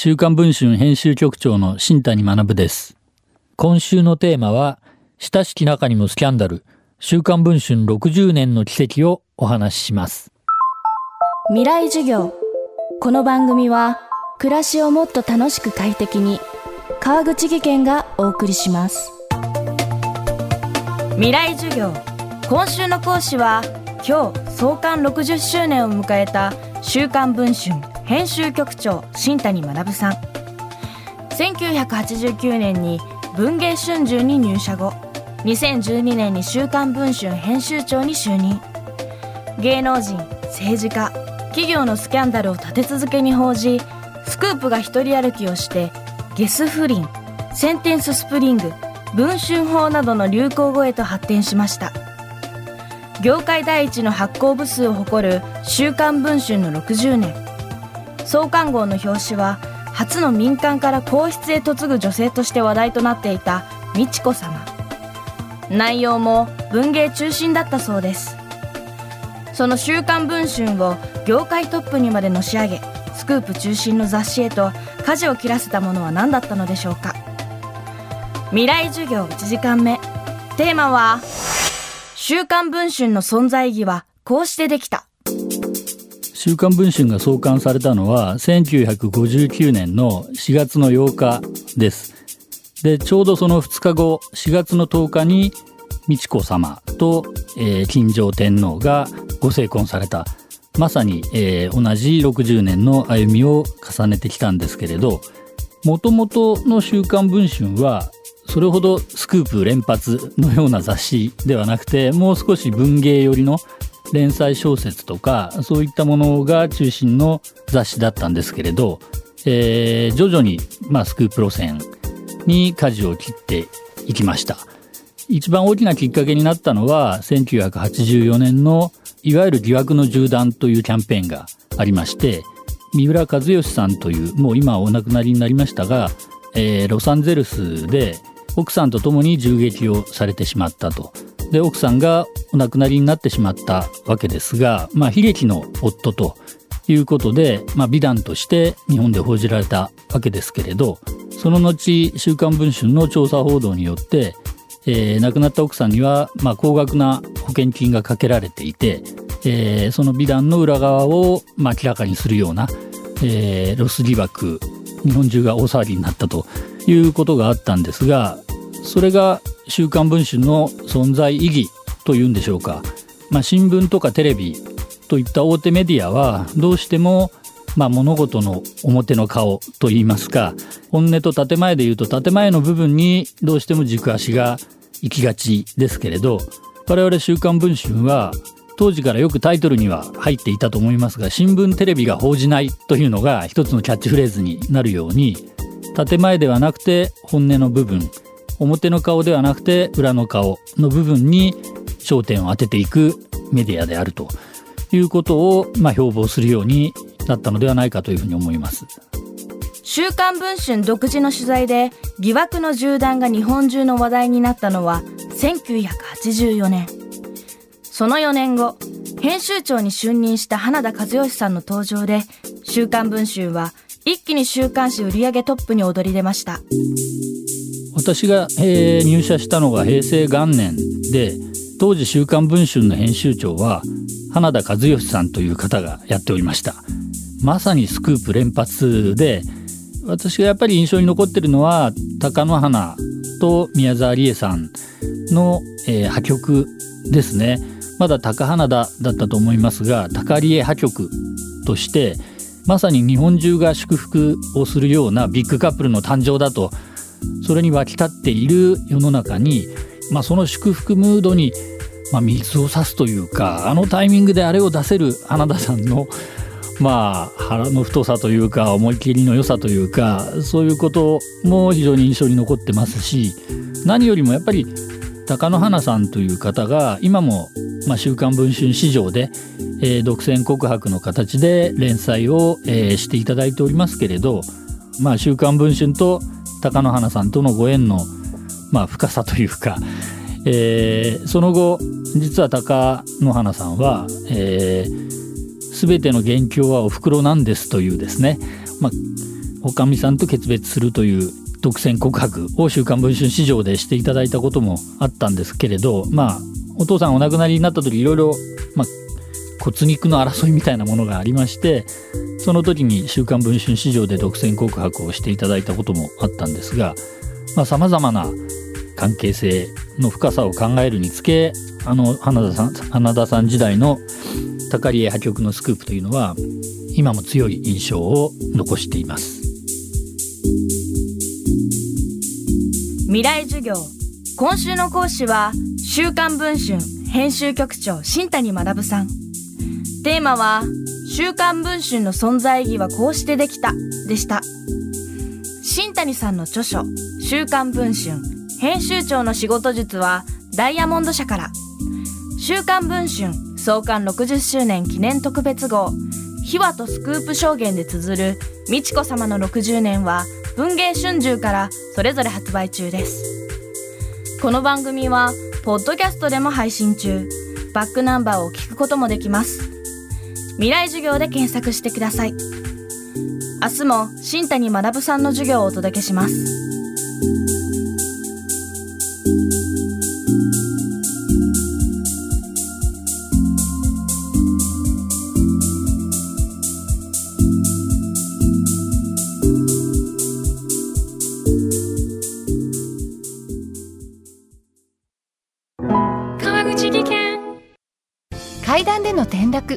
週刊文春編集局長の新谷学です。今週のテーマは、親しき中にもスキャンダル、週刊文春60年の奇跡をお話しします。未来授業。この番組は暮らしをもっと楽しく快適に、川口義賢がお送りします。未来授業。今週の講師は、今日創刊60周年を迎えた週刊文春編集局長新谷学さん。1989年に文藝春秋に入社後、2012年に週刊文春編集長に就任。芸能人、政治家、企業のスキャンダルを立て続けに報じ、スクープが一人歩きをしてゲス不倫、センテンススプリング、文春法などの流行語へと発展しました。業界第一の発行部数を誇る週刊文春の60年、創刊号の表紙は初の民間から皇室へ嫁ぐ女性として話題となっていた美智子様。内容も文芸中心だったそうです。その週刊文春を業界トップにまでのし上げ、スクープ中心の雑誌へと舵を切らせたものは何だったのでしょうか。未来授業1時間目、テーマは、週刊文春の存在意義はこうしてできた。週刊文春が創刊されたのは1959年の4月の8日です。で、ちょうどその2日後、4月の10日に美智子様と、金城天皇がご成婚された。まさに、同じ60年の歩みを重ねてきたんですけれど、もともとの週刊文春はそれほどスクープ連発のような雑誌ではなくて、もう少し文芸寄りの連載小説とかそういったものが中心の雑誌だったんですけれど、徐々に、スクープ路線に舵を切っていきました。一番大きなきっかけになったのは1984年のいわゆる疑惑の銃弾というキャンペーンがありまして、三浦知良さんという、もう今お亡くなりになりましたが、ロサンゼルスで奥さんと共に銃撃をされてしまったと。で、奥さんがお亡くなりになってしまったわけですが、悲劇の夫ということで、美談として日本で報じられたわけですけれど、その後週刊文春の調査報道によって、亡くなった奥さんには、高額な保険金がかけられていて、その美談の裏側を、明らかにするような、ロス疑惑、日本中が大騒ぎになったということがあったんですが、それが週刊文春の存在意義というんでしょうか。新聞とかテレビといった大手メディアはどうしても、物事の表の顔といいますか、本音と建前でいうと建前の部分にどうしても軸足が行きがちですけれど、我々週刊文春は当時からよくタイトルには入っていたと思いますが、新聞テレビが報じないというのが一つのキャッチフレーズになるように、建前ではなくて本音の部分、表の顔ではなくて裏の顔の部分に焦点を当てていくメディアであるということを、標榜するようになったのではないかというふうに思います。週刊文春独自の取材で疑惑の銃弾が日本中の話題になったのは1984年。その4年後、編集長に就任した花田和義さんの登場で、週刊文春は一気に週刊誌売上トップに躍り出ました。私が、入社したのが平成元年で、当時週刊文春の編集長は花田和義さんという方がやっておりました。まさにスクープ連発で、私がやっぱり印象に残っているのは貴乃花と宮沢りえさんの、破局ですね。まだ貴花田だったと思いますが、貴理恵破局として、まさに日本中が祝福をするようなビッグカップルの誕生だと、それに沸き立っている世の中に、その祝福ムードに、水を差すというか、あのタイミングであれを出せる花田さんの、腹の太さというか、思い切りの良さというか、そういうことも非常に印象に残ってますし、何よりもやっぱり貴乃花さんという方が今も、週刊文春市場で、独占告白の形で連載を、していただいておりますけれど、週刊文春と貴乃花さんとのご縁の、深さというか、その後実は貴乃花さんは、全ての元凶はおふくろなんですというですね、おかみさんと決別するという独占告白を週刊文春市場でしていただいたこともあったんですけれど、まあお父さんお亡くなりになった時いろいろ骨肉の争いみたいなものがありまして、その時に週刊文春市場で独占告白をしていただいたこともあったんですが、さまざまな関係性の深さを考えるにつけ、花田さん時代の高利破局のスクープというのは今も強い印象を残しています。未来授業、今週の講師は週刊文春編集局長新谷学さん。テーマは週刊文春の存在意義はこうしてできたでした。新谷さんの著書週刊文春編集長の仕事術はダイヤモンド社から、週刊文春創刊60周年記念特別号秘話とスクープ証言で綴る美智子様の60年は文藝春秋からそれぞれ発売中です。この番組はポッドキャストでも配信中、バックナンバーを聞くこともできます。未来授業で検索してください。明日も新谷学さんの授業をお届けします。階段での転落、